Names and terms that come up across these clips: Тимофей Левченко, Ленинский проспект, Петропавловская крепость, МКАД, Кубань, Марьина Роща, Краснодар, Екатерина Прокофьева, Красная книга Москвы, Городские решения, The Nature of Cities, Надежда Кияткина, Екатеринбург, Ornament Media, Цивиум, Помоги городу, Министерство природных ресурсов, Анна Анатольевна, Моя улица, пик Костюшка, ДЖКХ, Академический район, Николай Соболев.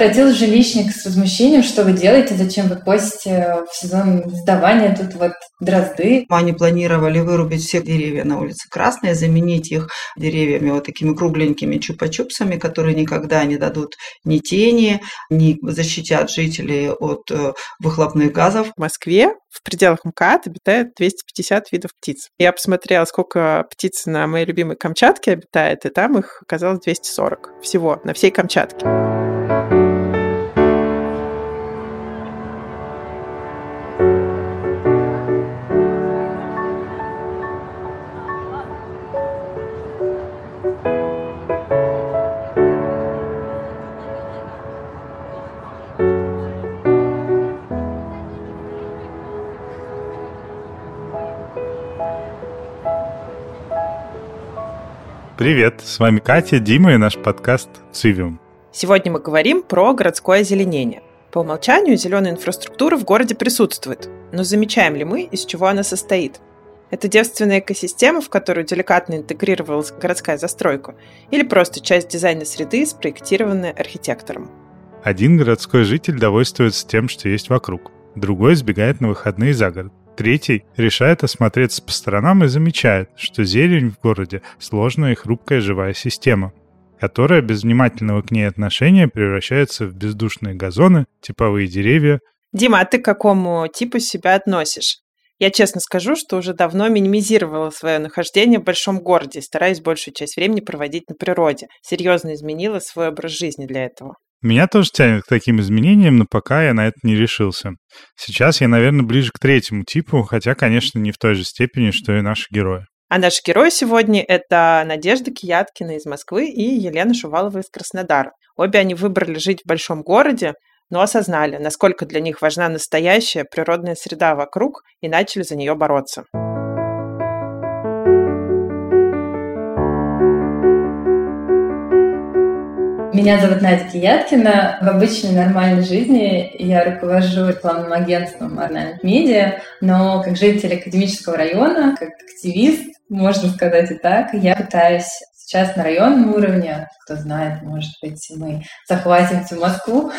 обратился жилищник с возмущением, что вы делаете, зачем вы косите в сезон сдавания тут вот дрозды. Они планировали вырубить все деревья на улице Красной, заменить их деревьями вот такими кругленькими чупа-чупсами, которые никогда не дадут ни тени, ни защитят жителей от выхлопных газов. В Москве в пределах МКАД обитает 250 видов птиц. Я посмотрела, сколько птиц на моей любимой Камчатке обитает, и там их оказалось 240 всего на всей Камчатке. Привет, с вами Катя, Дима и наш подкаст «Цивиум». Сегодня мы говорим про городское озеленение. По умолчанию зеленая инфраструктура в городе присутствует, но замечаем ли мы, из чего она состоит? Это девственная экосистема, в которую деликатно интегрировалась городская застройка, или просто часть дизайна среды, спроектированная архитектором? Один городской житель довольствуется тем, что есть вокруг, другой сбегает на выходные за город. Третий решает осмотреться по сторонам и замечает, что зелень в городе – сложная и хрупкая живая система, которая без внимательного к ней отношения превращается в бездушные газоны, типовые деревья. Дима, а ты к какому типу себя относишь? Я честно скажу, что уже давно минимизировала свое нахождение в большом городе и стараюсь большую часть времени проводить на природе. Серьезно изменила свой образ жизни для этого. Меня тоже тянет к таким изменениям, но пока я на это не решился. Сейчас я, наверное, ближе к третьему типу, хотя, конечно, не в той же степени, что и наши герои. А наши герои сегодня – это Надежда Кияткина из Москвы и Елена Шувалова из Краснодара. Обе они выбрали жить в большом городе, но осознали, насколько для них важна настоящая природная среда вокруг, и начали за нее бороться. Меня зовут Надя Кияткина. В обычной нормальной жизни я руковожу рекламным агентством Ornament Media, но как житель Академического района, как активист, можно сказать и так, я пытаюсь сейчас на районном уровне, кто знает, может быть, мы захватим всю Москву,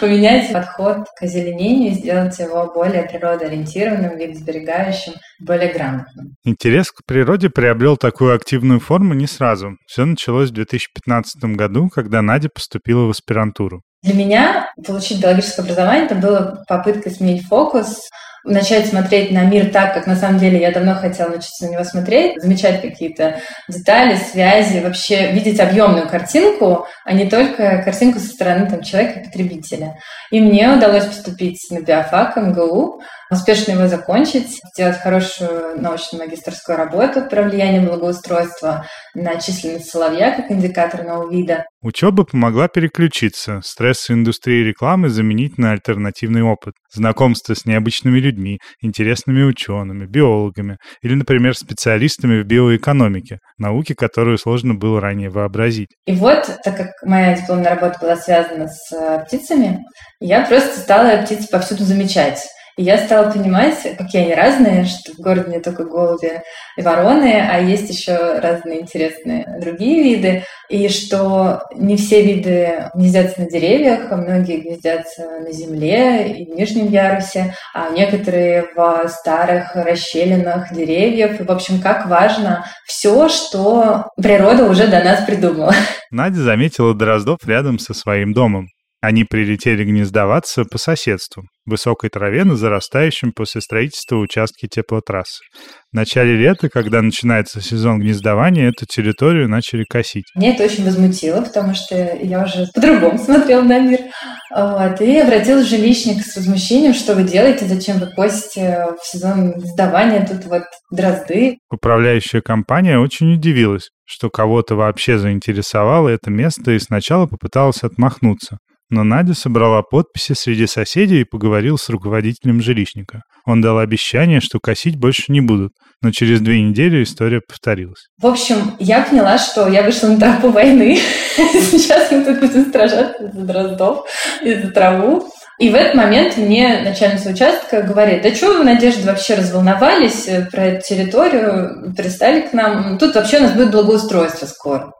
поменять подход к озеленению, сделать его более природоориентированным, видосберегающим, более грамотным. Интерес к природе приобрел такую активную форму не сразу. Все началось в 2015 году, когда Надя поступила в аспирантуру. Для меня получить биологическое образование – это была попытка сменить фокус, начать смотреть на мир так, как на самом деле я давно хотела научиться на него смотреть, замечать какие-то детали, связи, вообще видеть объемную картинку, а не только картинку со стороны там человека-потребителя. И мне удалось поступить на биофак МГУ, успешно его закончить, сделать хорошую научно-магистерскую работу про влияние благоустройства на численность соловья как индикатор нового вида. Учеба помогла переключиться, стрессы индустрии рекламы заменить на альтернативный опыт, знакомство с необычными людьми, интересными учеными, биологами или, например, специалистами в биоэкономике, науке, которую сложно было ранее вообразить. И вот, так как моя дипломная работа была связана с птицами, я просто стала птиц повсюду замечать. И я стала понимать, какие они разные, что в городе не только голуби и вороны, а есть еще разные интересные другие виды, и что не все виды гнездятся на деревьях, а многие гнездятся на земле и в нижнем ярусе, а некоторые в старых расщелинах деревьев. И, в общем, как важно все, что природа уже до нас придумала. Надя заметила дроздов рядом со своим домом. Они прилетели гнездоваться по соседству, в высокой траве на зарастающем после строительства участке теплотрассы. В начале лета, когда начинается сезон гнездования, эту территорию начали косить. Меня это очень возмутило, потому что я уже по-другому смотрела на мир. Вот. И обратился жилищник с возмущением, что вы делаете, зачем вы косите в сезон гнездования тут вот дрозды. Управляющая компания очень удивилась, что кого-то вообще заинтересовало это место, и сначала попыталась отмахнуться. Но Надя собрала подписи среди соседей и поговорил с руководителем жилищника. Он дал обещание, что косить больше не будут, но через 2 недели история повторилась. В общем, я поняла, что я вышла на тропу войны. Сейчас мы тут будем сражаться из-за дроздов, из-за траву. И в этот момент мне начальница участка говорит: да что вы, Надежда, вообще разволновались про эту территорию, пристали к нам, тут вообще у нас будет благоустройство скоро.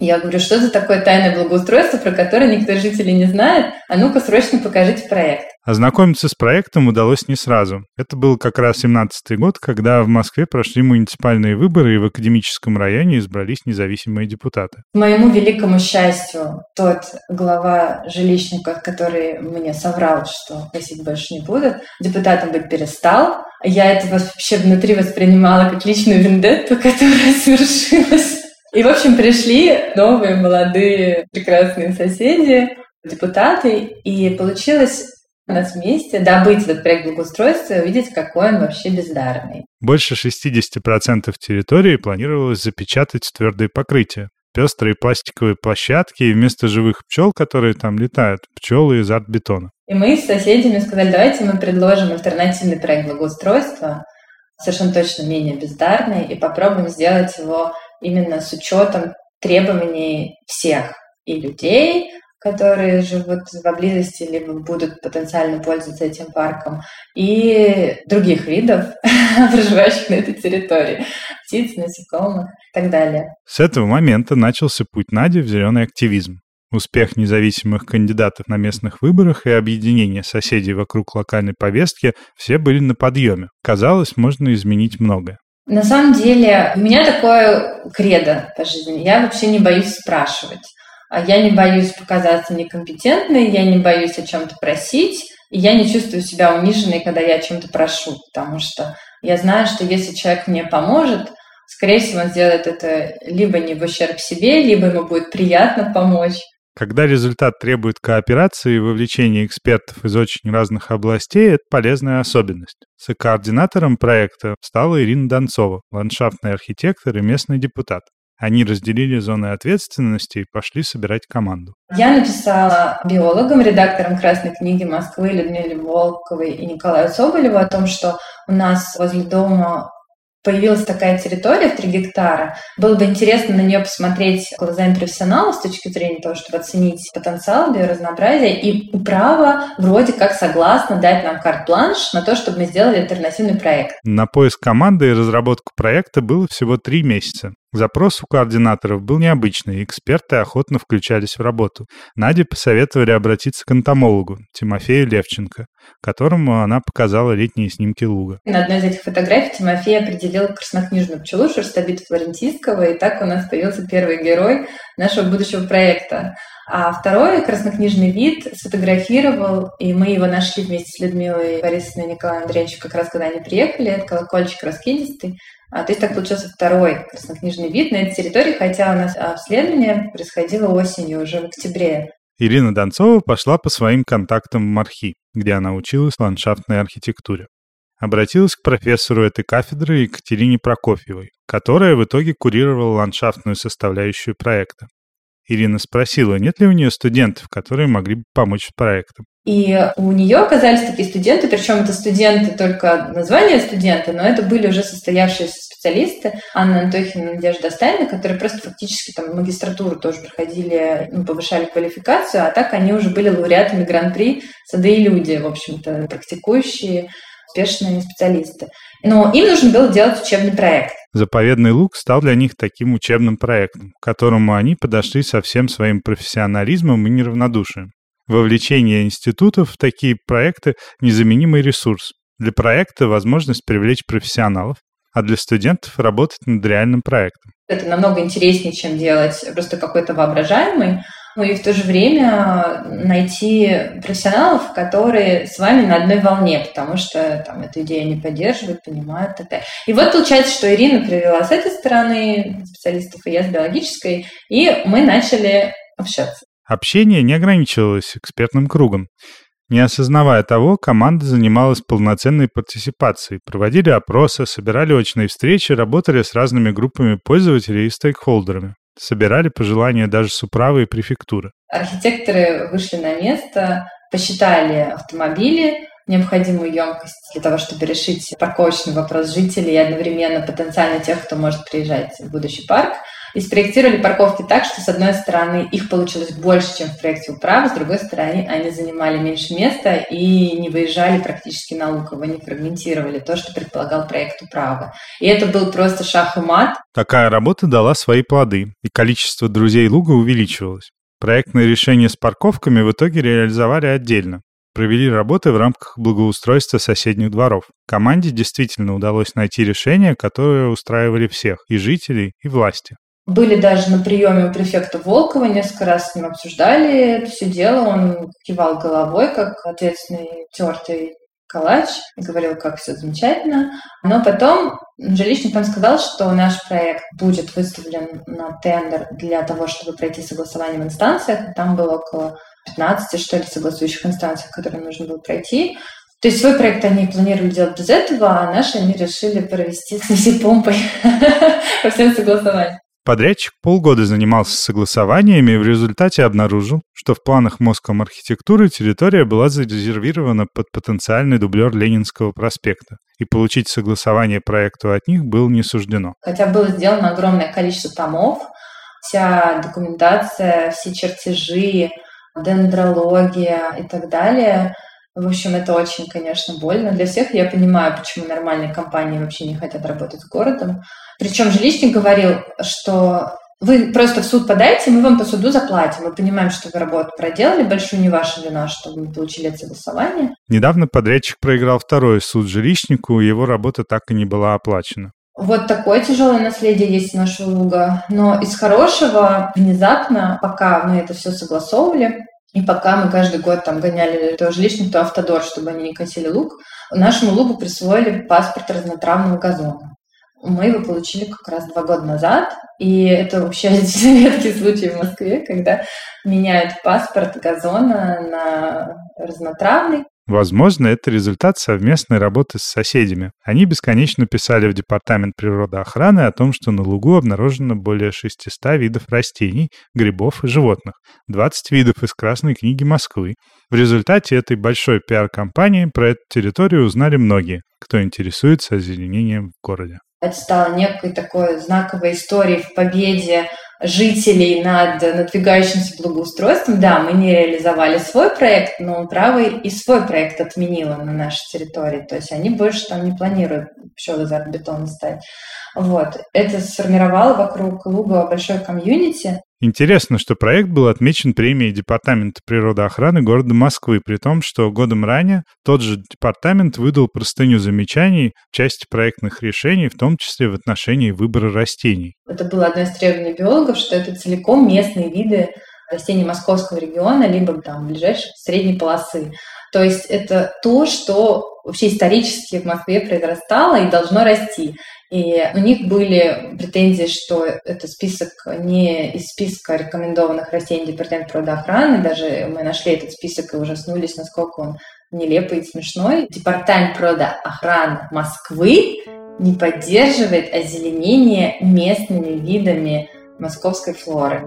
Я говорю, что это такое тайное благоустройство, про которое никто из жителей не знает? А ну-ка, срочно покажите проект. Ознакомиться с проектом удалось не сразу. Это был как раз 17-й год, когда в Москве прошли муниципальные выборы, и в Академическом районе избрались независимые депутаты. К моему великому счастью, тот глава жилищников, который мне соврал, что просить больше не будут, депутатом быть перестал. Я это вообще внутри воспринимала как личную вендетту, которая свершилась. И, в общем, пришли новые, молодые, прекрасные соседи, депутаты, и получилось у нас вместе добыть этот проект благоустройства и увидеть, какой он вообще бездарный. Больше 60% территории планировалось запечатать в твердые покрытия. Пестрые пластиковые площадки и вместо живых пчел, которые там летают, пчелы из арт-бетона. И мы с соседями сказали, давайте мы предложим альтернативный проект благоустройства, совершенно точно менее бездарный, и попробуем сделать его именно с учетом требований всех и людей, которые живут в близости либо будут потенциально пользоваться этим парком, и других видов, проживающих на этой территории, птиц, насекомых и так далее. С этого момента начался путь Нади в зеленый активизм. Успех независимых кандидатов на местных выборах и объединение соседей вокруг локальной повестки все были на подъеме. Казалось, можно изменить многое. На самом деле, у меня такое кредо по жизни. Я вообще не боюсь спрашивать. Я не боюсь показаться некомпетентной, я не боюсь о чем-то просить, и я не чувствую себя униженной, когда я о чем-то прошу, потому что я знаю, что если человек мне поможет, скорее всего, он сделает это либо не в ущерб себе, либо ему будет приятно помочь. Когда результат требует кооперации и вовлечения экспертов из очень разных областей, это полезная особенность. Сокоординатором проекта стала Ирина Донцова, ландшафтный архитектор и местный депутат. Они разделили зоны ответственности и пошли собирать команду. Я написала биологам, редакторам «Красной книги Москвы» Людмиле Волковой и Николаю Соболеву о том, что у нас возле дома появилась такая территория в 3 гектара. Было бы интересно на нее посмотреть глазами профессионала с точки зрения того, чтобы оценить потенциал биоразнообразия. И управа вроде как согласна дать нам карт-бланш на то, чтобы мы сделали альтернативный проект. На поиск команды и разработку проекта было всего 3 месяца. Запрос у координаторов был необычный, эксперты охотно включались в работу. Наде посоветовали обратиться к энтомологу Тимофею Левченко, которому она показала летние снимки луга. На одной из этих фотографий Тимофей определил краснокнижную пчелу Шерстобита Флорентийского, и так у нас появился первый герой нашего будущего проекта. А второй краснокнижный вид сфотографировал, и мы его нашли вместе с Людмилой Борисовной и Николаем Андреевичем, как раз когда они приехали, это колокольчик раскидистый. То есть так получился второй краснокнижный вид на этой территории, хотя у нас обследование происходило осенью, уже в октябре. Ирина Донцова пошла по своим контактам в Мархи, где она училась в ландшафтной архитектуре. Обратилась к профессору этой кафедры Екатерине Прокофьевой, которая в итоге курировала ландшафтную составляющую проекта. Ирина спросила, нет ли у нее студентов, которые могли бы помочь проекту. И у нее оказались такие студенты, причем это студенты, только название студента, но это были уже состоявшиеся специалисты. Анна Анатольевна и Надежда Станина, которые просто фактически там магистратуру тоже проходили, повышали квалификацию, а так они уже были лауреатами гран-при «Сады и люди», в общем-то, практикующие, успешные специалисты. Но им нужно было делать учебный проект. Заповедный луг стал для них таким учебным проектом, к которому они подошли со всем своим профессионализмом и неравнодушием. Вовлечение институтов в такие проекты – незаменимый ресурс. Для проекта – возможность привлечь профессионалов, а для студентов – работать над реальным проектом. Это намного интереснее, чем делать просто какой-то воображаемый, но и в то же время найти профессионалов, которые с вами на одной волне, потому что там эту идею не поддерживают, понимают. И вот получается, что Ирина привела с этой стороны специалистов, и я с биологической, и мы начали общаться. Общение не ограничивалось экспертным кругом. Не осознавая того, команда занималась полноценной партиципацией, проводили опросы, собирали очные встречи, работали с разными группами пользователей и стейкхолдерами. Собирали пожелания даже с управы и префектуры. Архитекторы вышли на место, посчитали автомобили, необходимую емкость для того, чтобы решить парковочный вопрос жителей и одновременно потенциально тех, кто может приезжать в будущий парк. и спроектировали парковки так, что, с одной стороны, их получилось больше, чем в проекте «Управа», с другой стороны, они занимали меньше места и не выезжали практически на Луково, не фрагментировали то, что предполагал проект «Управа». И это был просто шах и мат. Такая работа дала свои плоды, и количество друзей Луга увеличивалось. Проектные решения с парковками в итоге реализовали отдельно. Провели работы в рамках благоустройства соседних дворов. Команде действительно удалось найти решения, которые устраивали всех – и жителей, и власти. Были даже на приеме у префекта Волкова, несколько раз с ним обсуждали это все дело. Он кивал головой, как ответственный тертый калач, говорил, как все замечательно. Но потом жилищник нам сказал, что наш проект будет выставлен на тендер для того, чтобы пройти согласование в инстанциях. Там было около 15, что ли, согласующих инстанций, которые нужно было пройти. То есть свой проект они планировали делать без этого, а наши они решили провести со всей помпой по всем согласованиям. Подрядчик полгода занимался согласованиями и в результате обнаружил, что в планах Москомархитектуры территория была зарезервирована под потенциальный дублер Ленинского проспекта, и получить согласование проекту от них было не суждено. Хотя было сделано огромное количество томов, вся документация, все чертежи, дендрология и так далее. В общем, это очень, конечно, больно для всех. Я понимаю, почему нормальные компании вообще не хотят работать с городом. Причем жилищник говорил, что вы просто в суд подайте, мы вам по суду заплатим. Мы понимаем, что вы работу проделали, большую не ваша вина, что вы не получили это согласование. Недавно подрядчик проиграл второй суд жилищнику, его работа так и не была оплачена. Вот такое тяжелое наследие есть у нашего Луга. Но из хорошего внезапно, пока мы это все согласовывали, и пока мы каждый год там гоняли то жилищник, то автодор, чтобы они не косили луг, нашему лугу присвоили паспорт разнотравного газона. Мы его получили как раз 2 года назад, и это вообще редкий случай в Москве, когда меняют паспорт газона на разнотравный. Возможно, это результат совместной работы с соседями. Они бесконечно писали в Департамент природоохраны о том, что на лугу обнаружено более 600 видов растений, грибов и животных, 20 видов из Красной книги Москвы. В результате этой большой пиар-компании про эту территорию узнали многие, кто интересуется озеленением в городе. Это стало некой такой знаковой историей в победе жителей над надвигающимся благоустройством. Да, мы не реализовали свой проект, но «Управа» и свой проект отменила на нашей территории. То есть они больше там не планируют пчелы за бетон ставить. Вот. Это сформировало вокруг Лугова большой комьюнити. Интересно, что проект был отмечен премией Департамента природоохраны города Москвы, при том, что годом ранее тот же департамент выдал простыню замечаний в части проектных решений, в том числе в отношении выбора растений. Это было одно из требований биологов, что это целиком местные виды растений московского региона, либо там ближайшей средней полосы. То есть это то, что вообще исторически в Москве произрастало и должно расти. И у них были претензии, что это список не из списка рекомендованных растений Департамента природоохраны. Даже мы нашли этот список и ужаснулись, насколько он нелепый и смешной. Департамент природоохраны Москвы не поддерживает озеленение местными видами московской флоры.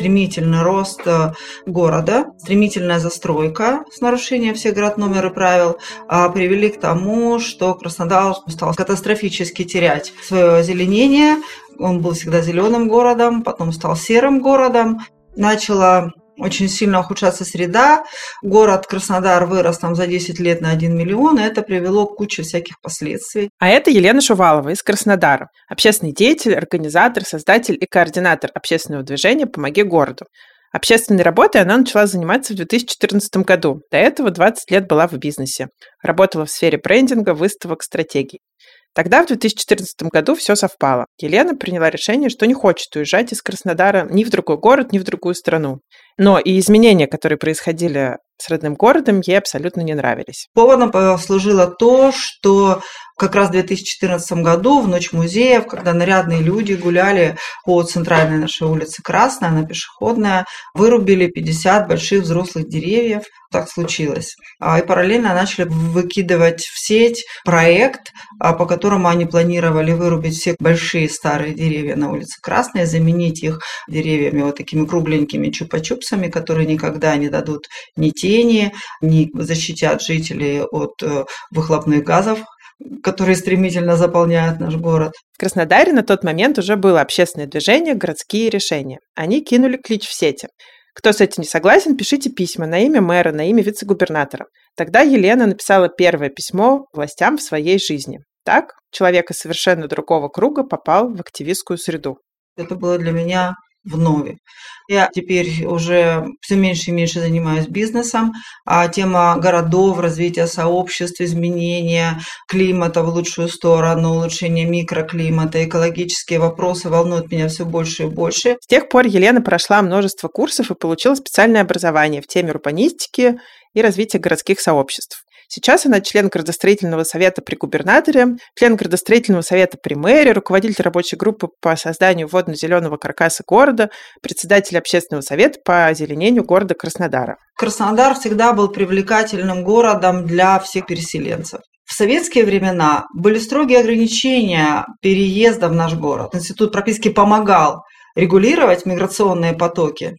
Стремительный рост города, стремительная застройка с нарушением всех град номер и правил привели к тому, что Краснодар стал катастрофически терять свое озеленение. Он был всегда зеленым городом, потом стал серым городом. Начала очень сильно ухудшаться среда. Город Краснодар вырос там за 10 лет на 1 миллион, и это привело к куче всяких последствий. А это Елена Шувалова из Краснодара. Общественный деятель, организатор, создатель и координатор общественного движения «Помоги городу». Общественной работой она начала заниматься в 2014 году. До этого 20 лет была в бизнесе. Работала в сфере брендинга, выставок, стратегий. Тогда, в 2014 году, все совпало. Елена приняла решение, что не хочет уезжать из Краснодара ни в другой город, ни в другую страну. Но и изменения, которые происходили с родным городом ей абсолютно не нравились. Поводом послужило то, что как раз в 2014 году, в Ночь музеев, когда нарядные люди гуляли по центральной нашей улице Красная, она пешеходная, вырубили 50 больших взрослых деревьев. Так случилось. И параллельно начали выкидывать в сеть проект, по которому они планировали вырубить все большие старые деревья на улице Красная, заменить их деревьями вот такими кругленькими чупа-чупсами, которые никогда не дадут ни тени, ни защитят жителей от выхлопных газов, которые стремительно заполняют наш город. В Краснодаре на тот момент уже было общественное движение «Городские решения». Они кинули клич в сети. Кто с этим не согласен, пишите письма на имя мэра, на имя вице-губернатора. Тогда Елена написала первое письмо властям в своей жизни. Так человек из совершенно другого круга попал в активистскую среду. Это было для меня вновь. Я теперь уже все меньше и меньше занимаюсь бизнесом, а тема городов, развития сообществ, изменения климата в лучшую сторону, улучшения микроклимата, экологические вопросы волнуют меня все больше и больше. С тех пор Елена прошла множество курсов и получила специальное образование в теме урбанистики и развития городских сообществ. Сейчас она член градостроительного совета при губернаторе, член градостроительного совета при мэре, руководитель рабочей группы по созданию водно-зеленого каркаса города, председатель общественного совета по озеленению города Краснодара. Краснодар всегда был привлекательным городом для всех переселенцев. В советские времена были строгие ограничения переезда в наш город. Институт прописки помогал регулировать миграционные потоки.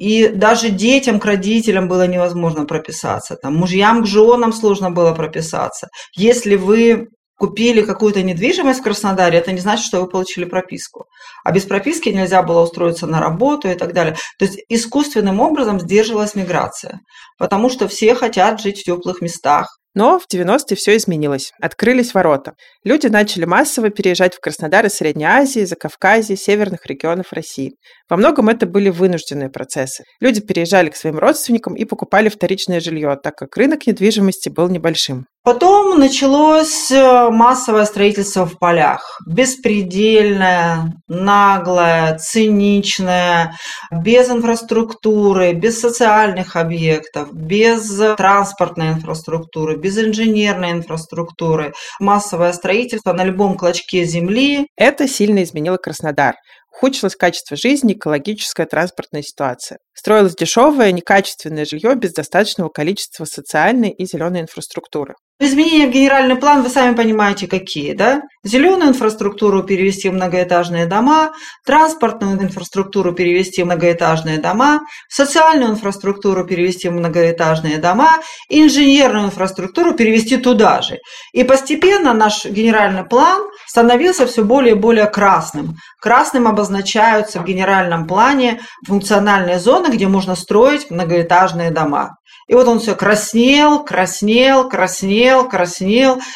И даже детям к родителям было невозможно прописаться. Там, мужьям к женам сложно было прописаться. Если вы купили какую-то недвижимость в Краснодаре, это не значит, что вы получили прописку. А без прописки нельзя было устроиться на работу и так далее. То есть искусственным образом сдерживалась миграция, потому что все хотят жить в теплых местах. Но в 90-е все изменилось. Открылись ворота. Люди начали массово переезжать в Краснодар из Средней Азии, Закавказья, северных регионов России. Во многом это были вынужденные процессы. Люди переезжали к своим родственникам и покупали вторичное жилье, так как рынок недвижимости был небольшим. Потом началось массовое строительство в полях. Беспредельное, наглое, циничное, без инфраструктуры, без социальных объектов, без транспортной инфраструктуры, без инженерной инфраструктуры. Массовое строительство на любом клочке земли. Это сильно изменило Краснодар. Ухудшилось качество жизни, экологическая, транспортная ситуация. Строилось дешевое, некачественное жилье без достаточного количества социальной и зеленой инфраструктуры. Изменения в генеральный план вы сами понимаете какие, да? Зеленую инфраструктуру перевести в многоэтажные дома, транспортную инфраструктуру перевести в многоэтажные дома, социальную инфраструктуру перевести в многоэтажные дома, инженерную инфраструктуру перевести туда же. И постепенно наш генеральный план становился все более и более красным. Красным обозначаются в генеральном плане функциональные зоны, где можно строить многоэтажные дома. И вот он все краснел,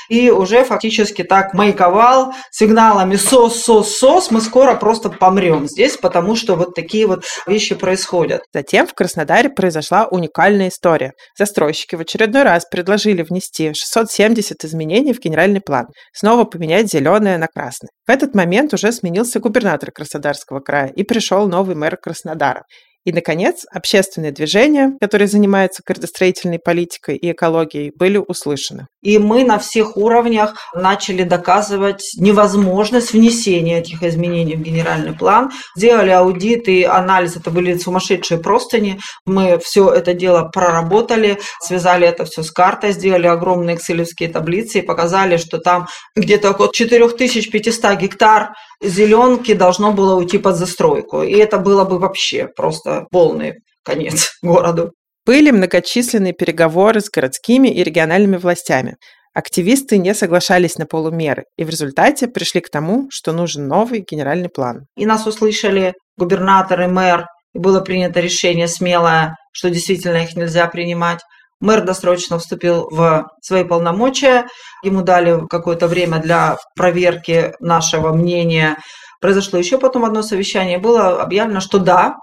и уже фактически так маяковал сигналами «сос, мы скоро просто помрем здесь», потому что вот такие вот вещи происходят. Затем в Краснодаре произошла уникальная история. Застройщики в очередной раз предложили внести 670 изменений в генеральный план, снова поменять зеленое на красное. В этот момент уже сменился губернатор Краснодарского края и пришел новый мэр Краснодара. И, наконец, общественные движения, которые занимаются градостроительной политикой и экологией, были услышаны. И мы на всех уровнях начали доказывать невозможность внесения этих изменений в генеральный план. Сделали аудит и анализ, это были сумасшедшие простыни. Мы все это дело проработали, связали это все с картой, сделали огромные экселевские таблицы и показали, что там где-то около 4500 гектар зеленки должно было уйти под застройку. И это было бы вообще просто полный конец городу. Были многочисленные переговоры с городскими и региональными властями. Активисты не соглашались на полумеры и в результате пришли к тому, что нужен новый генеральный план. И нас услышали губернатор и мэр. И было принято решение смелое, что действительно их нельзя принимать. Мэр досрочно вступил в свои полномочия, ему дали какое-то время для проверки нашего мнения. Произошло еще потом одно совещание, было объявлено, что да,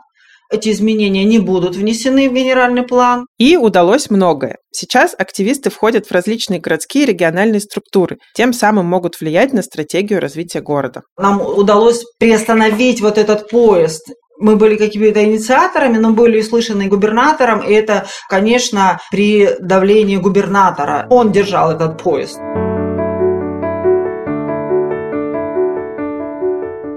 эти изменения не будут внесены в генеральный план. И удалось многое. Сейчас активисты входят в различные городские и региональные структуры, тем самым могут влиять на стратегию развития города. Нам удалось приостановить вот этот поезд мы были какими-то инициаторами, но были услышаны губернатором, и это, конечно, при давлении губернатора. Он держал этот поезд.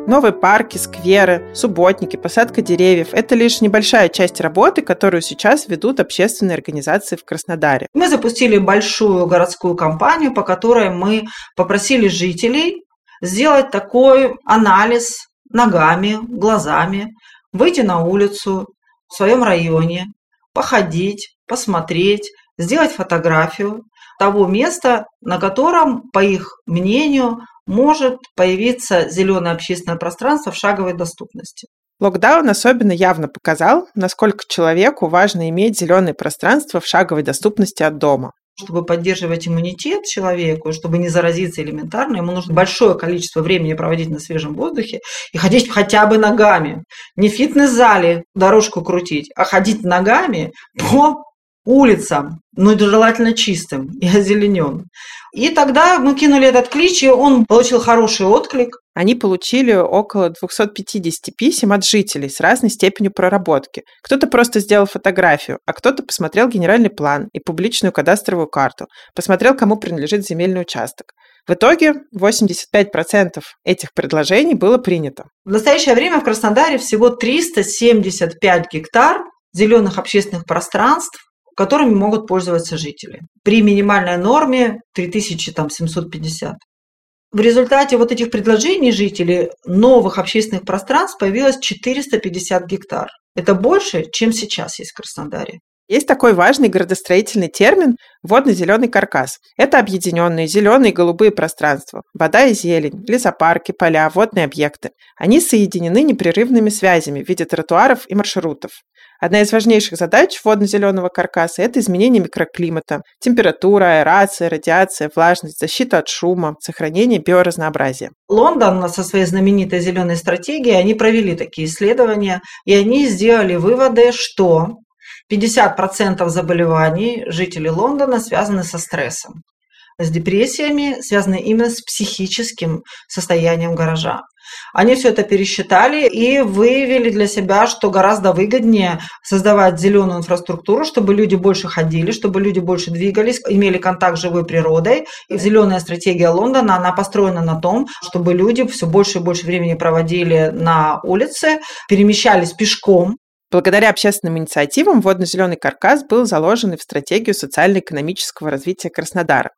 Новые парки, скверы, субботники, посадка деревьев – это лишь небольшая часть работы, которую сейчас ведут общественные организации в Краснодаре. Мы запустили большую городскую кампанию, по которой мы попросили жителей сделать такой анализ ногами, глазами, выйти на улицу в своем районе, походить, посмотреть, сделать фотографию того места, на котором, по их мнению, может появиться зеленое общественное пространство в шаговой доступности. Локдаун особенно явно показал, насколько человеку важно иметь зеленое пространство в шаговой доступности от дома. Чтобы поддерживать иммунитет человеку, чтобы не заразиться элементарно, ему нужно большое количество времени проводить на свежем воздухе и ходить хотя бы ногами. Не в фитнес-зале дорожку крутить, а ходить ногами по улицам, но желательно чистым и озелененным. И тогда мы кинули этот клич, и он получил хороший отклик. Они получили около 250 писем от жителей с разной степенью проработки. Кто-то просто сделал фотографию, а кто-то посмотрел генеральный план и публичную кадастровую карту, посмотрел, кому принадлежит земельный участок. В итоге 85% этих предложений было принято. В настоящее время в Краснодаре всего 375 гектар зеленых общественных пространств, которыми могут пользоваться жители. При минимальной норме 3750. В результате вот этих предложений жителей новых общественных пространств появилось 450 гектар. Это больше, чем сейчас есть в Краснодаре. Есть такой важный градостроительный термин «водно-зеленый каркас». Это объединенные зеленые и голубые пространства, вода и зелень, лесопарки, поля, водные объекты. Они соединены непрерывными связями в виде тротуаров и маршрутов. Одна из важнейших задач водно-зеленого каркаса – это изменение микроклимата, температура, аэрация, радиация, влажность, защита от шума, сохранение биоразнообразия. Лондон со своей знаменитой зеленой стратегией, они провели такие исследования, и они сделали выводы, что 50% заболеваний жителей Лондона связаны со стрессом, с депрессиями, связаны именно с психическим состоянием горожан. Они все это пересчитали и выявили для себя, что гораздо выгоднее создавать зеленую инфраструктуру, чтобы люди больше ходили, чтобы люди больше двигались, имели контакт с живой природой. И зеленая стратегия Лондона, она построена на том, чтобы люди все больше и больше времени проводили на улице, перемещались пешком. Благодаря общественным инициативам водно-зеленый каркас был заложен и в стратегию социально-экономического развития Краснодара.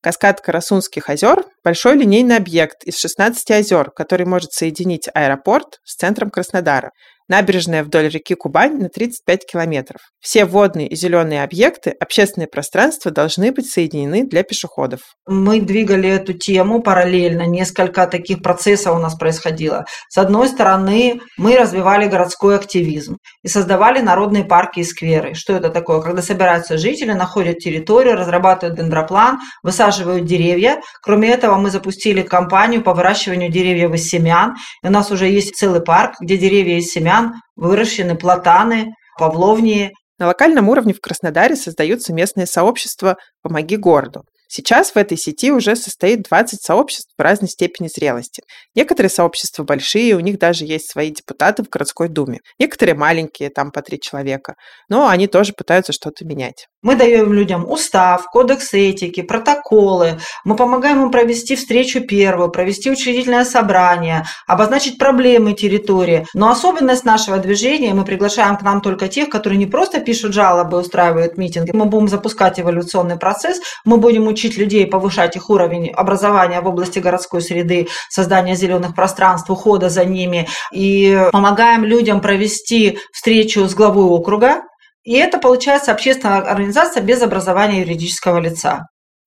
Каскад Карасунских озер – большой линейный объект из 16 озер, который может соединить аэропорт с центром Краснодара. Набережная вдоль реки Кубань на 35 километров. Все водные и зеленые объекты, общественные пространства должны быть соединены для пешеходов. Мы двигали эту тему параллельно. Несколько таких процессов у нас происходило. С одной стороны, мы развивали городской активизм и создавали народные парки и скверы. Что это такое? Когда собираются жители, находят территорию, разрабатывают дендроплан, высаживают деревья. Кроме этого, мы запустили кампанию по выращиванию деревьев из семян. И у нас уже есть целый парк, где деревья из семян выращены платаны, павловнии. На локальном уровне в Краснодаре создаются местные сообщества «Помоги городу». Сейчас в этой сети уже состоит 20 сообществ в разной степени зрелости. Некоторые сообщества большие, у них даже есть свои депутаты в городской думе. Некоторые маленькие, там по 3 человека. Но они тоже пытаются что-то менять. Мы даем людям устав, кодекс этики, протоколы. Мы помогаем им провести встречу первую, провести учредительное собрание, обозначить проблемы территории. Но особенность нашего движения, мы приглашаем к нам только тех, которые не просто пишут жалобы, устраивают митинги. Мы будем запускать эволюционный процесс, мы будем учить людей, повышать их уровень образования в области городской среды, создания зеленых пространств, ухода за ними. И помогаем людям провести встречу с главой округа. И это, получается, общественная организация без образования юридического лица.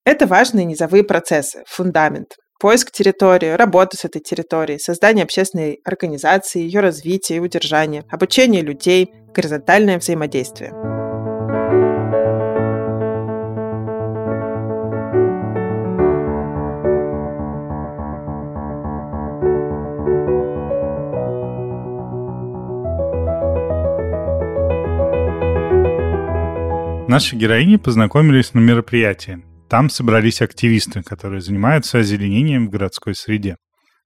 Это важные низовые процессы, фундамент. Поиск территории, работа с этой территорией, создание общественной организации, ее развитие и удержание, обучение людей, горизонтальное взаимодействие. Наши героини познакомились на мероприятии. Там собрались активисты, которые занимаются озеленением в городской среде.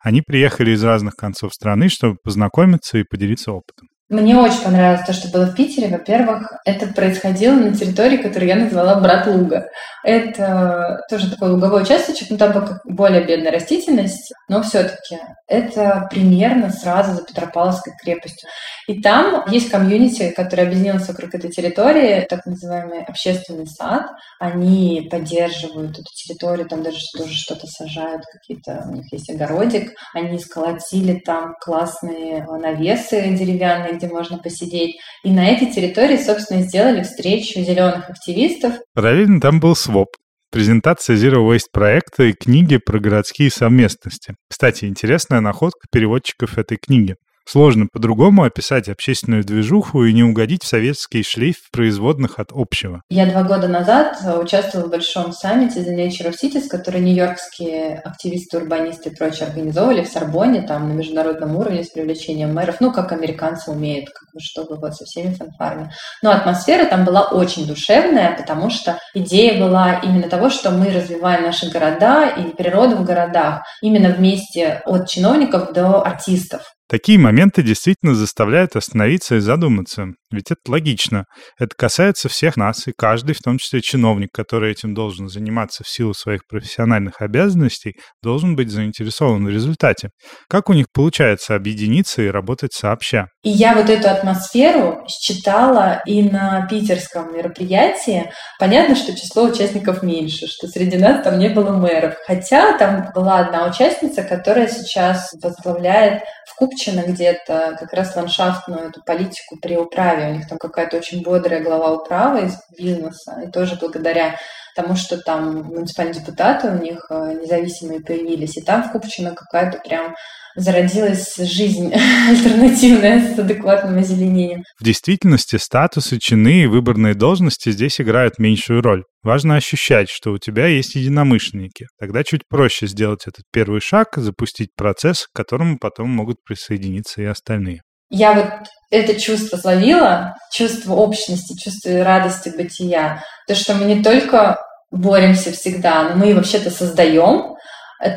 Они приехали из разных концов страны, чтобы познакомиться и поделиться опытом. Мне очень понравилось то, что было в Питере. Во-первых, это происходило на территории, которую я назвала «Брат Луга». Это тоже такой луговой участочек, но там была более бедная растительность, но все-таки это примерно сразу за Петропавловской крепостью. И там есть комьюнити, которое объединилось вокруг этой территории, так называемый общественный сад. Они поддерживают эту территорию, там даже тоже что-то сажают, какие-то у них есть огородик. Они сколотили там классные навесы деревянные, где можно посидеть. И на этой территории, собственно, сделали встречу зеленых активистов. Параллельно там был СВОП. Презентация Zero Waste проекта и книги про городские совместности. Кстати, интересная находка переводчиков этой книги. Сложно по-другому описать общественную движуху и не угодить в советский шлейф производных от общего. Я 2 года назад участвовала в большом саммите The Nature of Cities, который нью-йоркские активисты, урбанисты и прочие организовывали в Сорбонне, там на международном уровне с привлечением мэров, ну, как американцы умеют, как бы, чтобы вот со всеми фанфарами. Но атмосфера там была очень душевная, потому что идея была именно того, что мы развиваем наши города и природу в городах именно вместе от чиновников до артистов. Такие моменты действительно заставляют остановиться и задуматься, ведь это логично. Это касается всех нас, и каждый, в том числе чиновник, который этим должен заниматься в силу своих профессиональных обязанностей, должен быть заинтересован в результате. Как у них получается объединиться и работать сообща? И я вот эту атмосферу считала и на питерском мероприятии. Понятно, что число участников меньше, что среди нас там не было мэров. Хотя там была одна участница, которая сейчас возглавляет в Купчино где-то как раз ландшафтную эту политику при управе. У них там какая-то очень бодрая глава управы из бизнеса. И тоже благодаря тому, что там муниципальные депутаты у них независимые появились. И там в Купчино какая-то прям зародилась жизнь альтернативная с адекватным озеленением. В действительности статусы, чины и выборные должности здесь играют меньшую роль. Важно ощущать, что у тебя есть единомышленники. Тогда чуть проще сделать этот первый шаг, запустить процесс, к которому потом могут присоединиться и остальные. Я вот это чувство словила, чувство общности, чувство радости бытия. То, что мы не только боремся всегда, но мы и вообще-то создаем.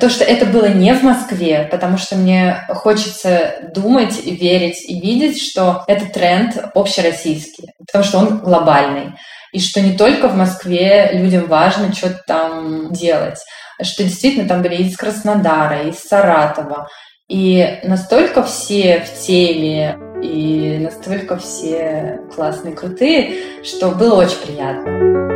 То, что это было не в Москве, потому что мне хочется думать, верить и видеть, что это тренд общероссийский, потому что он глобальный. И что не только в Москве людям важно что-то там делать, что действительно там были из Краснодара, из Саратова. И настолько все в теме, и настолько все классные, крутые, что было очень приятно.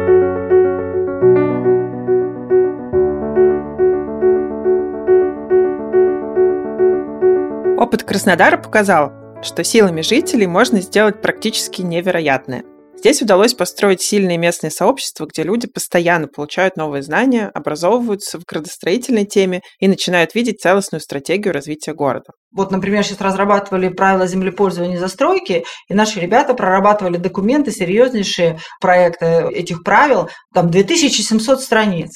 Опыт Краснодара показал, что силами жителей можно сделать практически невероятное. Здесь удалось построить сильные местные сообщества, где люди постоянно получают новые знания, образовываются в градостроительной теме и начинают видеть целостную стратегию развития города. Вот, например, сейчас разрабатывали правила землепользования и застройки, и наши ребята прорабатывали документы, серьезнейшие проекты этих правил, там 2700 страниц.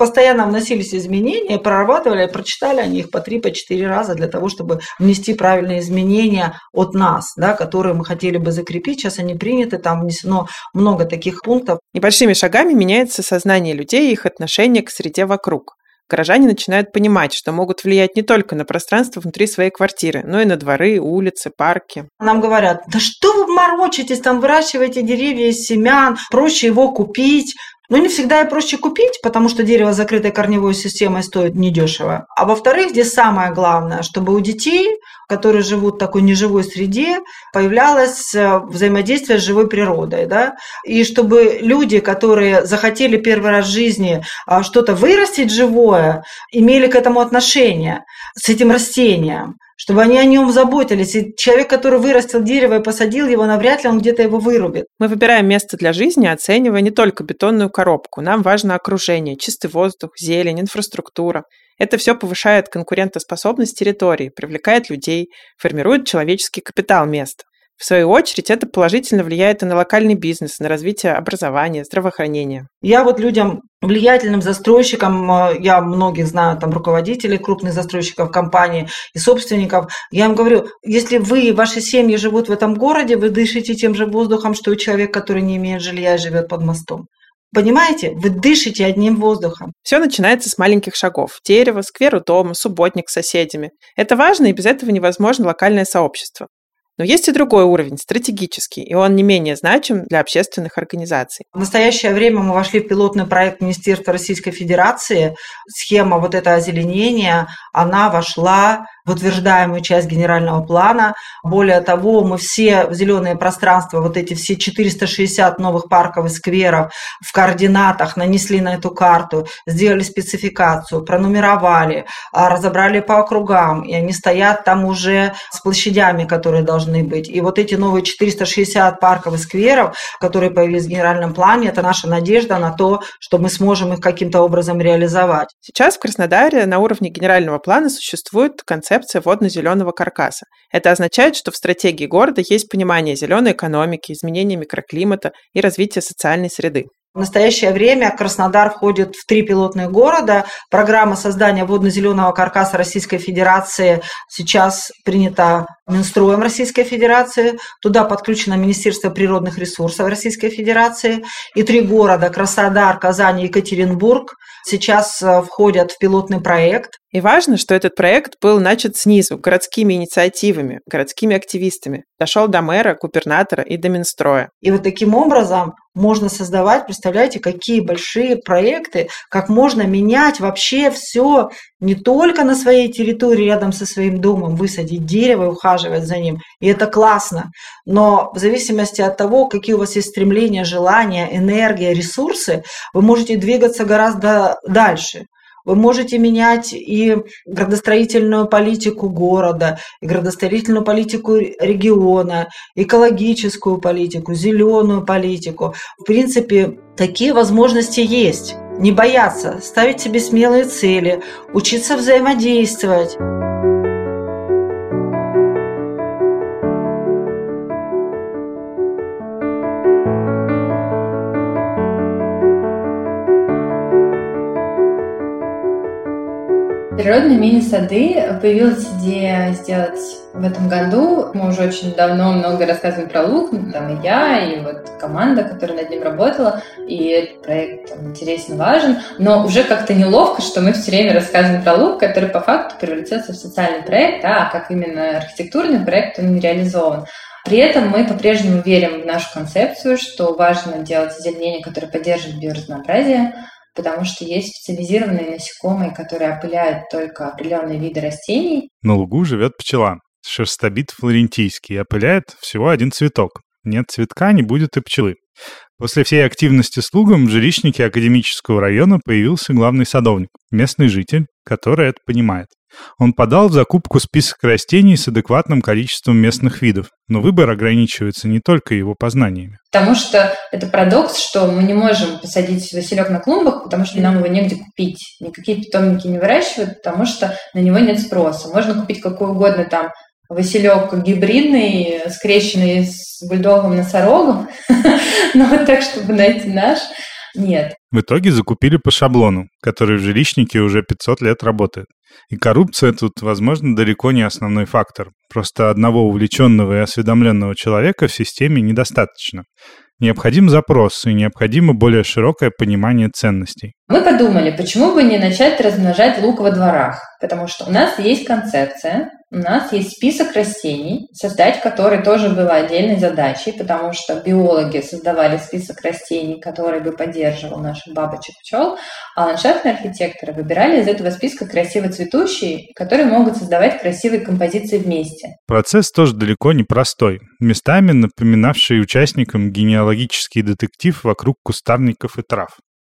Постоянно вносились изменения, прорабатывали, прочитали они их по 3-4 раза для того, чтобы внести правильные изменения от нас, да, которые мы хотели бы закрепить. Сейчас они приняты, там внесено много таких пунктов. Небольшими шагами меняется сознание людей и их отношение к среде вокруг. Горожане начинают понимать, что могут влиять не только на пространство внутри своей квартиры, но и на дворы, улицы, парки. Нам говорят, да что вы морочитесь, там выращиваете деревья из семян, проще его купить. Но не всегда и проще купить, потому что дерево с закрытой корневой системой стоит недешево. А во-вторых, здесь самое главное, чтобы у детей, которые живут в такой неживой среде, появлялось взаимодействие с живой природой. Да? И чтобы люди, которые захотели первый раз в жизни что-то вырастить живое, имели к этому отношение, с этим растением. Чтобы они о нем заботились. И человек, который вырастил дерево и посадил его, навряд ли он где-то его вырубит. Мы выбираем место для жизни, оценивая не только бетонную коробку. Нам важно окружение, чистый воздух, зелень, инфраструктура. Это все повышает конкурентоспособность территории, привлекает людей, формирует человеческий капитал места. В свою очередь, это положительно влияет и на локальный бизнес, на развитие образования, здравоохранения. Я вот людям, влиятельным застройщикам, я многих знаю, там, руководителей крупных застройщиков компаний и собственников, я им говорю, если вы и ваши семьи живут в этом городе, вы дышите тем же воздухом, что и человек, который не имеет жилья и живет под мостом. Понимаете? Вы дышите одним воздухом. Все начинается с маленьких шагов. Дерево, сквер у дома, субботник с соседями. Это важно, и без этого невозможно локальное сообщество. Но есть и другой уровень, стратегический, и он не менее значим для общественных организаций. В настоящее время мы вошли в пилотный проект Министерства Российской Федерации. Схема вот этого озеленения, она вошла в утверждаемую часть генерального плана. Более того, мы все зеленые пространства, вот эти все 460 новых парков и скверов в координатах нанесли на эту карту, сделали спецификацию, пронумеровали, разобрали по округам, и они стоят там уже с площадями, которые должны быть. И вот эти новые 460 парков и скверов, которые появились в генеральном плане, это наша надежда на то, что мы сможем их каким-то образом реализовать. Сейчас в Краснодаре на уровне генерального плана существует концепция водно-зеленого каркаса. Это означает, что в стратегии города есть понимание зеленой экономики, изменения микроклимата и развития социальной среды. В настоящее время Краснодар входит в 3 пилотных города. Программа создания водно-зеленого каркаса Российской Федерации сейчас принята Минстроем Российской Федерации. Туда подключено Министерство природных ресурсов Российской Федерации. И 3 города – Краснодар, Казань и Екатеринбург – сейчас входят в пилотный проект. И важно, что этот проект был начат снизу, городскими инициативами, городскими активистами. Дошел до мэра, губернатора и до Минстроя. И вот таким образом можно создавать, представляете, какие большие проекты, как можно менять вообще все, не только на своей территории, рядом со своим домом, высадить дерево и ухаживать за ним. И это классно. Но в зависимости от того, какие у вас есть стремления, желания, энергия, ресурсы, вы можете двигаться гораздо дальше. Вы можете менять и градостроительную политику города, и градостроительную политику региона, экологическую политику, зеленую политику. В принципе, такие возможности есть. Не бояться, ставить себе смелые цели, учиться взаимодействовать. Природные мини-сады появилась идея сделать в этом году. Мы уже очень давно много рассказывали про луг, там и я, и вот команда, которая над ним работала, и этот проект там интересен, важен, но уже как-то неловко, что мы все время рассказываем про луг, который по факту превратился в социальный проект, а как именно архитектурный проект он не реализован. При этом мы по-прежнему верим в нашу концепцию, что важно делать озеленение, которое поддерживает биоразнообразие, потому что есть специализированные насекомые, которые опыляют только определенные виды растений. На лугу живет пчела, шерстобит флорентийский, и опыляет всего один цветок. Нет цветка, не будет и пчелы. После всей активности с лугом в жилищнике Академического района появился главный садовник, местный житель, который это понимает. Он подал в закупку список растений с адекватным количеством местных видов, но выбор ограничивается не только его познаниями. Потому что это парадокс, что мы не можем посадить василек на клумбах, потому что нам его негде купить. Никакие питомники не выращивают, потому что на него нет спроса. Можно купить какой угодно там василек гибридный, скрещенный с бульдогом-носорогом, но вот так, чтобы найти наш, нет. В итоге закупили по шаблону, который в жилищнике уже 500 лет работает. И коррупция тут, возможно, далеко не основной фактор. Просто одного увлеченного и осведомленного человека в системе недостаточно. Необходим запрос и необходимо более широкое понимание ценностей. Мы подумали, почему бы не начать размножать лук во дворах? Потому что у нас есть концепция, у нас есть список растений, создать который тоже было отдельной задачей, потому что биологи создавали список растений, который бы поддерживал наших бабочек, пчел, а ландшафтные архитекторы выбирали из этого списка красиво цветущие, которые могут создавать красивые композиции вместе. Процесс тоже далеко не простой, местами напоминавший участникам генеалогический детектив вокруг кустарников и трав.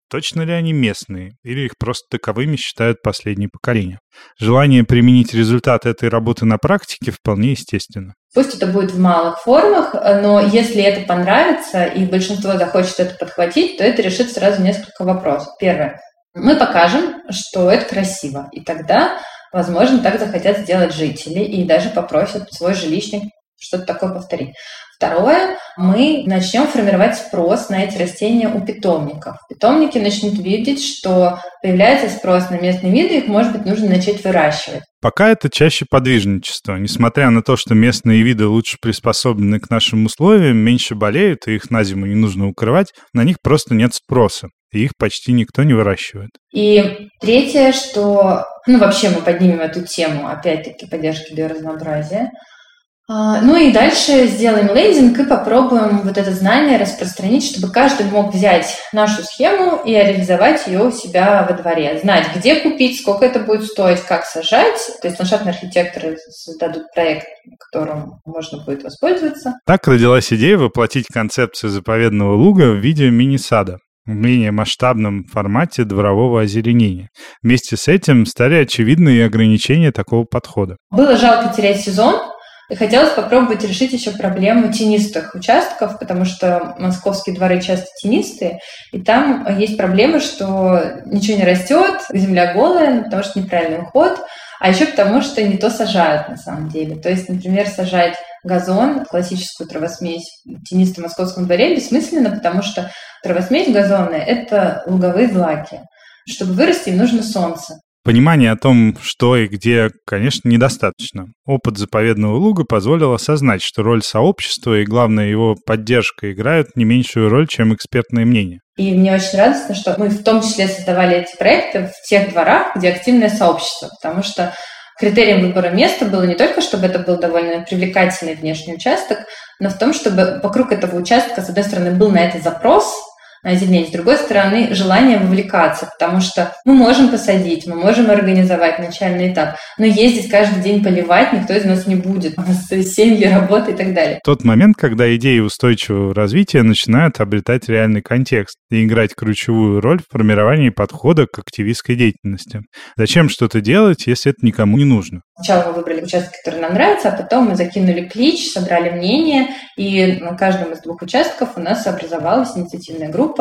Точно ли они местные, или их просто таковыми считают последние поколения? Желание применить результат этой работы на практике вполне естественно. Пусть это будет в малых формах, но если это понравится и большинство захочет это подхватить, то это решит сразу несколько вопросов. Первое. Мы покажем, что это красиво, и тогда, возможно, так захотят сделать жители и даже попросят свой жилищник что-то такое повторить. Второе, мы начнем формировать спрос на эти растения у питомников. Питомники начнут видеть, что появляется спрос на местные виды, их, может быть, нужно начать выращивать. Пока это чаще подвижничество. Несмотря на то, что местные виды лучше приспособлены к нашим условиям, меньше болеют, и их на зиму не нужно укрывать, на них просто нет спроса, и их почти никто не выращивает. И третье, что... Вообще мы поднимем эту тему, опять-таки, поддержки биоразнообразия. Ну и дальше сделаем лендинг и попробуем вот это знание распространить, чтобы каждый мог взять нашу схему и реализовать ее у себя во дворе. Знать, где купить, сколько это будет стоить, как сажать. То есть ландшафтные архитекторы создадут проект, которым можно будет воспользоваться. Так родилась идея воплотить концепцию заповедного луга в виде мини-сада в менее масштабном формате дворового озеленения. Вместе с этим стали очевидны и ограничения такого подхода. Было жалко терять сезон, и хотелось попробовать решить еще проблему тенистых участков, потому что московские дворы часто тенистые, и там есть проблема, что ничего не растет, земля голая, потому что неправильный уход, а еще потому что не то сажают на самом деле. То есть, например, сажать газон, классическую травосмесь в тенистом московском дворе бессмысленно, потому что травосмесь газонная – это луговые злаки. Чтобы вырасти, им нужно солнце. Понимание о том, что и где, конечно, недостаточно. Опыт заповедного луга позволил осознать, что роль сообщества и, главное, его поддержка играют не меньшую роль, чем экспертное мнение. И мне очень радостно, что мы в том числе создавали эти проекты в тех дворах, где активное сообщество, потому что критерием выбора места было не только, чтобы это был довольно привлекательный внешний участок, но в том, чтобы вокруг этого участка, с одной стороны, был на это запрос на озеленение, с другой стороны, желание вовлекаться, потому что мы можем посадить, мы можем организовать начальный этап, но ездить каждый день поливать никто из нас не будет, у нас семьи, работа и так далее. Тот момент, когда идеи устойчивого развития начинают обретать реальный контекст и играть ключевую роль в формировании подхода к активистской деятельности. Зачем что-то делать, если это никому не нужно? Сначала мы выбрали участок, который нам нравится, а потом мы закинули клич, собрали мнение, и на каждом из двух участков у нас образовалась инициативная группа,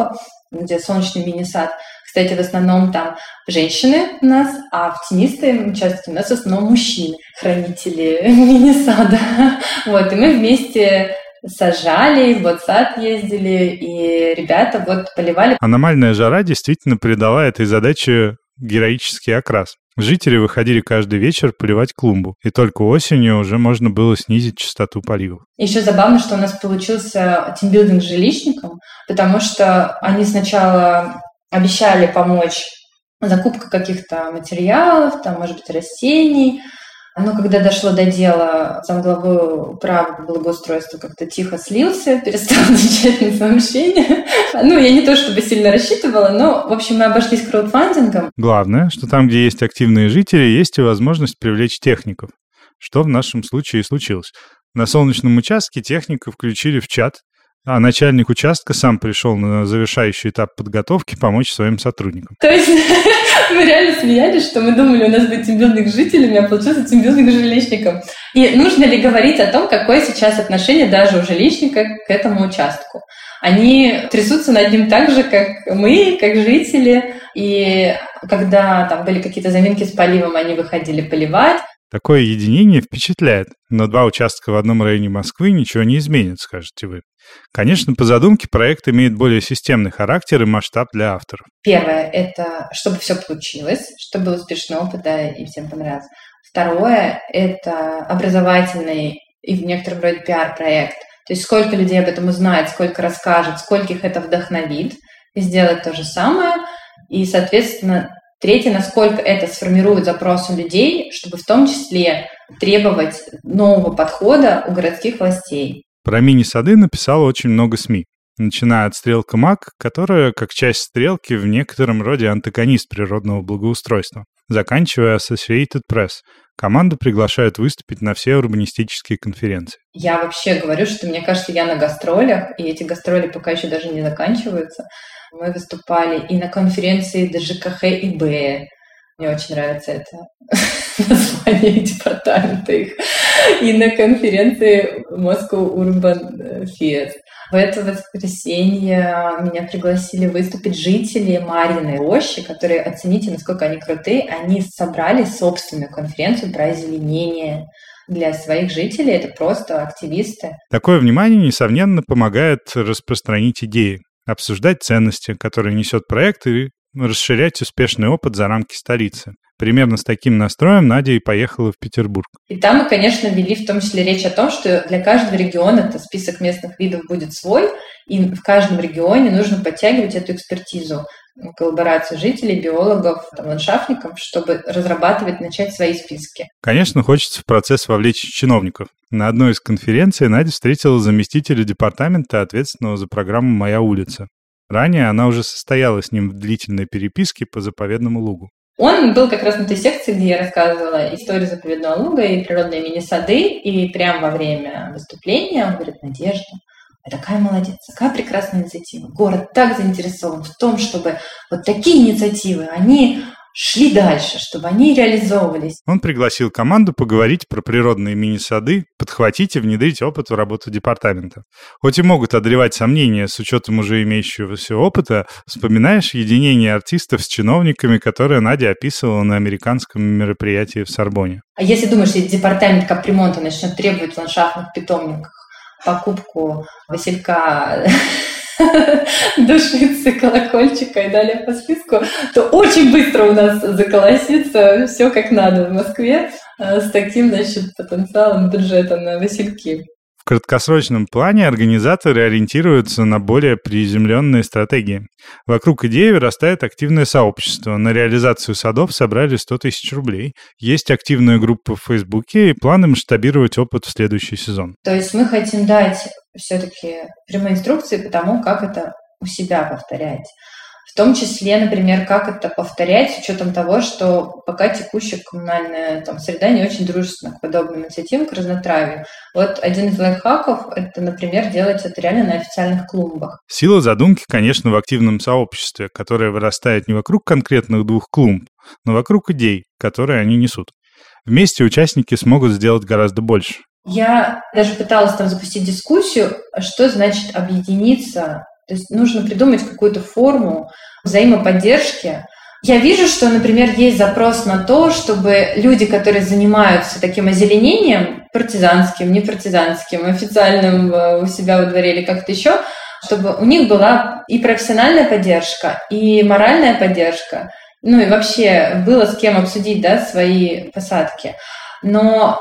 где солнечный мини-сад. Кстати, в основном там женщины у нас, а в тенистой участке у нас в основном мужчины, хранители мини-сада. Вот, и мы вместе сажали, в сад ездили, и ребята вот поливали. Аномальная жара действительно придала этой задаче героический окрас. Жители выходили каждый вечер поливать клумбу, и только осенью уже можно было снизить частоту поливов. Еще забавно, что у нас получился тимбилдинг с жилищником, потому что они сначала обещали помочь закупка каких-то материалов, там, может быть, растений. Но когда дошло до дела, сам главой управы благоустройства как-то тихо слился, перестал отвечать на сообщения. Ну, я не то чтобы сильно рассчитывала, но, в общем, мы обошлись краудфандингом. Главное, что там, где есть активные жители, есть и возможность привлечь техников, что в нашем случае и случилось. На солнечном участке техника включили в чат, а начальник участка сам пришел на завершающий этап подготовки помочь своим сотрудникам. То есть мы реально смеялись, что мы думали, у нас будет тимбилдинг с жителями, а получился тимбилдинг с жилищником. И нужно ли говорить о том, какое сейчас отношение даже у жилищника к этому участку? Они трясутся над ним так же, как мы, как жители. И когда там были какие-то заминки с поливом, они выходили поливать. Такое единение впечатляет, но два участка в одном районе Москвы ничего не изменит, скажете вы. Конечно, по задумке проект имеет более системный характер и масштаб для авторов. Первое – это чтобы все получилось, чтобы был успешный опыт, да, и всем понравилось. Второе – это образовательный и в некотором роде пиар-проект. То есть сколько людей об этом узнает, сколько расскажет, скольких это вдохновит, и сделать то же самое. И, соответственно, третье, насколько это сформирует запрос у людей, чтобы в том числе требовать нового подхода у городских властей. Про мини-сады написало очень много СМИ, начиная от «Стрелка МАК», которая, как часть «Стрелки», в некотором роде антагонист природного благоустройства, заканчивая Associated Press. Команду приглашают выступить на все урбанистические конференции. Я вообще говорю, что мне кажется, я на гастролях, и эти гастроли пока еще даже не заканчиваются. Мы выступали и на конференции ДЖКХ и Б. Мне очень нравится это название департамента их. И на конференции Moscow Urban Fest. В это воскресенье меня пригласили выступить жители Марьиной Рощи, которые, оцените, насколько они крутые, они собрали собственную конференцию про озеленение для своих жителей. Это просто активисты. Такое внимание, несомненно, помогает распространить идеи, обсуждать ценности, которые несет проект, и расширять успешный опыт за рамки столицы. Примерно с таким настроем Надя и поехала в Петербург. И там мы, конечно, вели в том числе речь о том, что для каждого региона этот список местных видов будет свой, и в каждом регионе нужно подтягивать эту экспертизу, коллаборацию жителей, биологов, ландшафтников, чтобы разрабатывать, начать свои списки. Конечно, хочется в процесс вовлечь чиновников. На одной из конференций Надя встретила заместителя департамента, ответственного за программу «Моя улица». Ранее она уже состояла с ним в длительной переписке по заповедному лугу. Он был как раз на той секции, где я рассказывала историю заповедного луга и природные мини-сады, и прямо во время выступления он говорит: «Надежда, вы такая молодец, такая прекрасная инициатива. Город так заинтересован в том, чтобы вот такие инициативы, они шли дальше, чтобы они реализовывались». Он пригласил команду поговорить про природные мини-сады, подхватить и внедрить опыт в работу департамента. Хоть и могут одолевать сомнения с учетом уже имеющегося опыта, вспоминаешь единение артистов с чиновниками, которое Надя описывала на американском мероприятии в Сорбонне. А если думаешь, если департамент капремонта начнет требовать в ландшафтных питомниках покупку василька, душицы, колокольчика и далее по списку, то очень быстро у нас заколосится все как надо в Москве с таким, потенциалом бюджета на васильки. В краткосрочном плане организаторы ориентируются на более приземленные стратегии. Вокруг идеи вырастает активное сообщество. На реализацию садов собрали 100 тысяч рублей. Есть активная группа в Фейсбуке и планы масштабировать опыт в следующий сезон. То есть мы хотим дать все-таки прямые инструкции по тому, как это у себя повторять. В том числе, например, как это повторять с учетом того, что пока текущая коммунальная среда не очень дружественна к подобным инициативам, к разнотравию. Вот один из лайфхаков – это, например, делать это реально на официальных клумбах. Сила задумки, конечно, в активном сообществе, которое вырастает не вокруг конкретных двух клумб, но вокруг идей, которые они несут. Вместе участники смогут сделать гораздо больше. Я даже пыталась запустить дискуссию, что значит объединиться. То есть нужно придумать какую-то форму взаимоподдержки. Я вижу, что, например, есть запрос на то, чтобы люди, которые занимаются таким озеленением, партизанским, непартизанским, официальным у себя во дворе или как-то еще, чтобы у них была и профессиональная поддержка, и моральная поддержка, и вообще было с кем обсудить, свои посадки. Но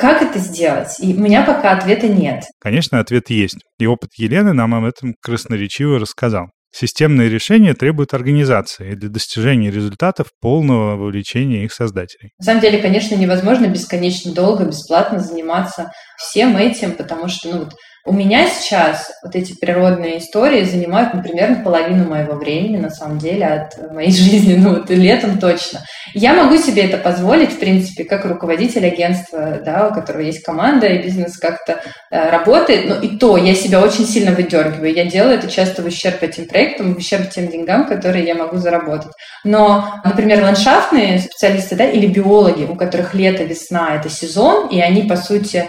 как это сделать? И у меня пока ответа нет. Конечно, ответ есть. И опыт Елены нам об этом красноречиво рассказал. Системные решения требуют организации для достижения результатов полного вовлечения их создателей. На самом деле, конечно, невозможно бесконечно долго, бесплатно заниматься всем этим, потому что у меня сейчас эти природные истории занимают, примерно половину моего времени, на самом деле, от моей жизни, летом точно. Я могу себе это позволить, в принципе, как руководитель агентства, у которого есть команда, и бизнес как-то работает, но и то я себя очень сильно выдергиваю. Я делаю это часто в ущерб этим проектам, в ущерб тем деньгам, которые я могу заработать. Но, например, ландшафтные специалисты, или биологи, у которых лето, весна – это сезон, и они, по сути,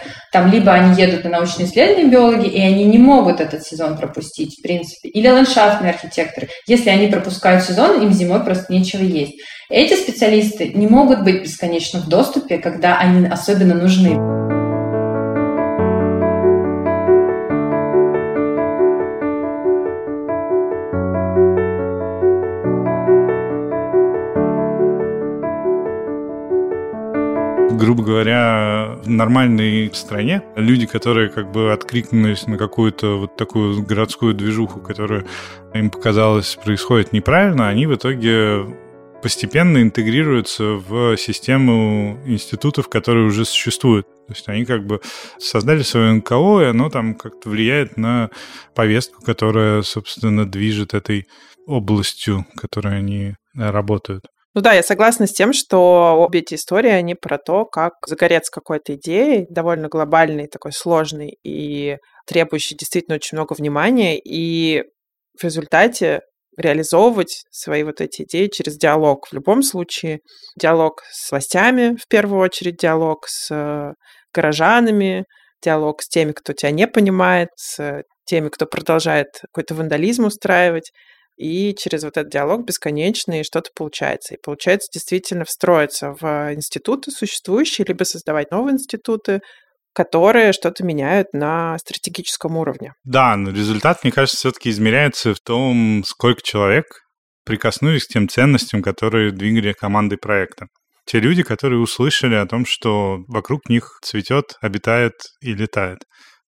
либо они едут на научные исследования, биологи, и они не могут этот сезон пропустить, в принципе. Или ландшафтные архитекторы. Если они пропускают сезон, им зимой просто нечего есть. Эти специалисты не могут быть бесконечно в доступе, когда они особенно нужны. Грубо говоря, в нормальной стране люди, которые откликнулись на какую-то такую городскую движуху, которая им показалась происходит неправильно, они в итоге постепенно интегрируются в систему институтов, которые уже существуют. То есть они создали свое НКО, и оно как-то влияет на повестку, которая, собственно, движет этой областью, в которой они работают. Я согласна с тем, что обе эти истории, они про то, как загореться какой-то идеей, довольно глобальной, такой сложной и требующей действительно очень много внимания, и в результате реализовывать свои эти идеи через диалог. В любом случае, диалог с властями, в первую очередь, диалог с горожанами, диалог с теми, кто тебя не понимает, с теми, кто продолжает какой-то вандализм устраивать. И через этот диалог бесконечный что-то получается. И получается действительно встроиться в институты существующие, либо создавать новые институты, которые что-то меняют на стратегическом уровне. Да, но результат, мне кажется, все-таки измеряется в том, сколько человек прикоснулись к тем ценностям, которые двигали командой проекта. Те люди, которые услышали о том, что вокруг них цветет, обитает и летает.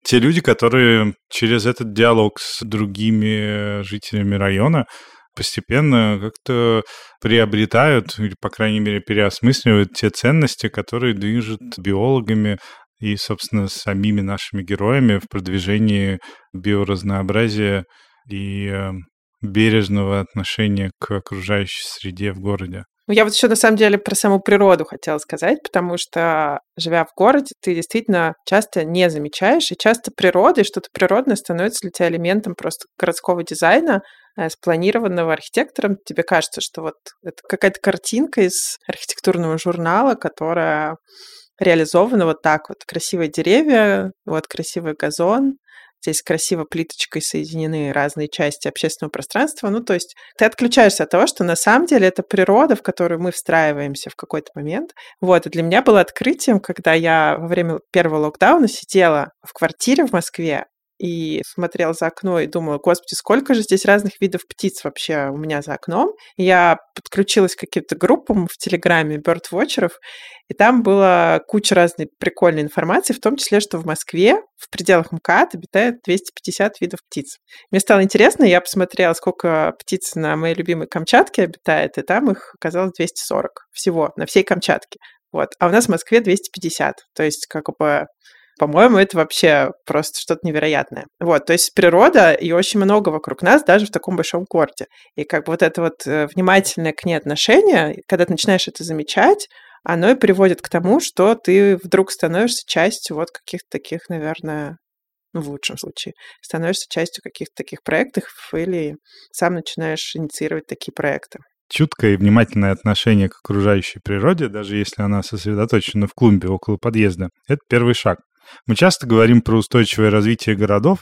Те люди, которые через этот диалог с другими жителями района постепенно как-то приобретают или, по крайней мере, переосмысливают те ценности, которые движут биологами и, собственно, самими нашими героями в продвижении биоразнообразия и бережного отношения к окружающей среде в городе. Я вот еще на самом деле про саму природу хотела сказать, потому что, живя в городе, ты действительно часто не замечаешь, и часто природа и что-то природное становится для тебя элементом просто городского дизайна, спланированного архитектором. Тебе кажется, что вот это какая-то картинка из архитектурного журнала, которая реализована вот так вот. Красивые деревья, вот красивый газон. Здесь красиво плиточкой соединены разные части общественного пространства. Ну, то есть ты отключаешься от того, что на самом деле это природа, в которую мы встраиваемся в какой-то момент. Вот, и для меня было открытием, когда я во время первого локдауна сидела в квартире в Москве и смотрела за окно и думала, господи, сколько же здесь разных видов птиц вообще у меня за окном. И я подключилась к каким-то группам в Телеграме бёрдвотчеров, и там была куча разной прикольной информации, в том числе, что в Москве в пределах МКАД обитает 250 видов птиц. Мне стало интересно, я посмотрела, сколько птиц на моей любимой Камчатке обитает, и там их оказалось 240 всего, на всей Камчатке. Вот. А у нас в Москве 250, то есть как бы... По-моему, это вообще просто что-то невероятное. Вот, то есть природа, ее очень много вокруг нас, даже в таком большом городе. И как бы вот это вот внимательное к ней отношение, когда ты начинаешь это замечать, оно и приводит к тому, что ты вдруг становишься частью вот каких-то таких, наверное, ну, в лучшем случае, становишься частью каких-то таких проектов или сам начинаешь инициировать такие проекты. Чуткое и внимательное отношение к окружающей природе, даже если она сосредоточена в клумбе около подъезда, это первый шаг. Мы часто говорим про устойчивое развитие городов,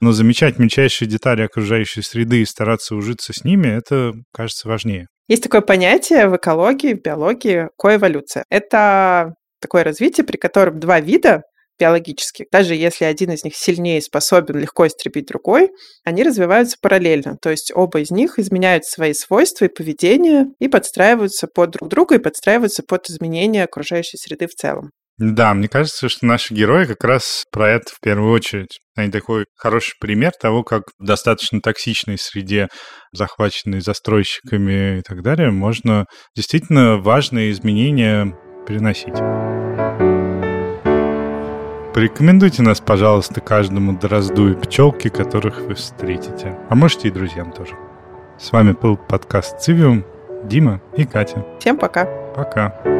но замечать мельчайшие детали окружающей среды и стараться ужиться с ними – это, кажется, важнее. Есть такое понятие в экологии, в биологии – коэволюция. Это такое развитие, при котором два вида биологических, даже если один из них сильнее способен легко истребить другой, они развиваются параллельно. То есть оба из них изменяют свои свойства и поведение и подстраиваются под друг друга и подстраиваются под изменения окружающей среды в целом. Да, мне кажется, что наши герои как раз про это в первую очередь. Они такой хороший пример того, как в достаточно токсичной среде, захваченной застройщиками и так далее, можно действительно важные изменения приносить. Порекомендуйте нас, пожалуйста, каждому дрозду и пчелке, которых вы встретите. А можете и друзьям тоже. С вами был подкаст «Цивиум», Дима и Катя. Всем пока. Пока.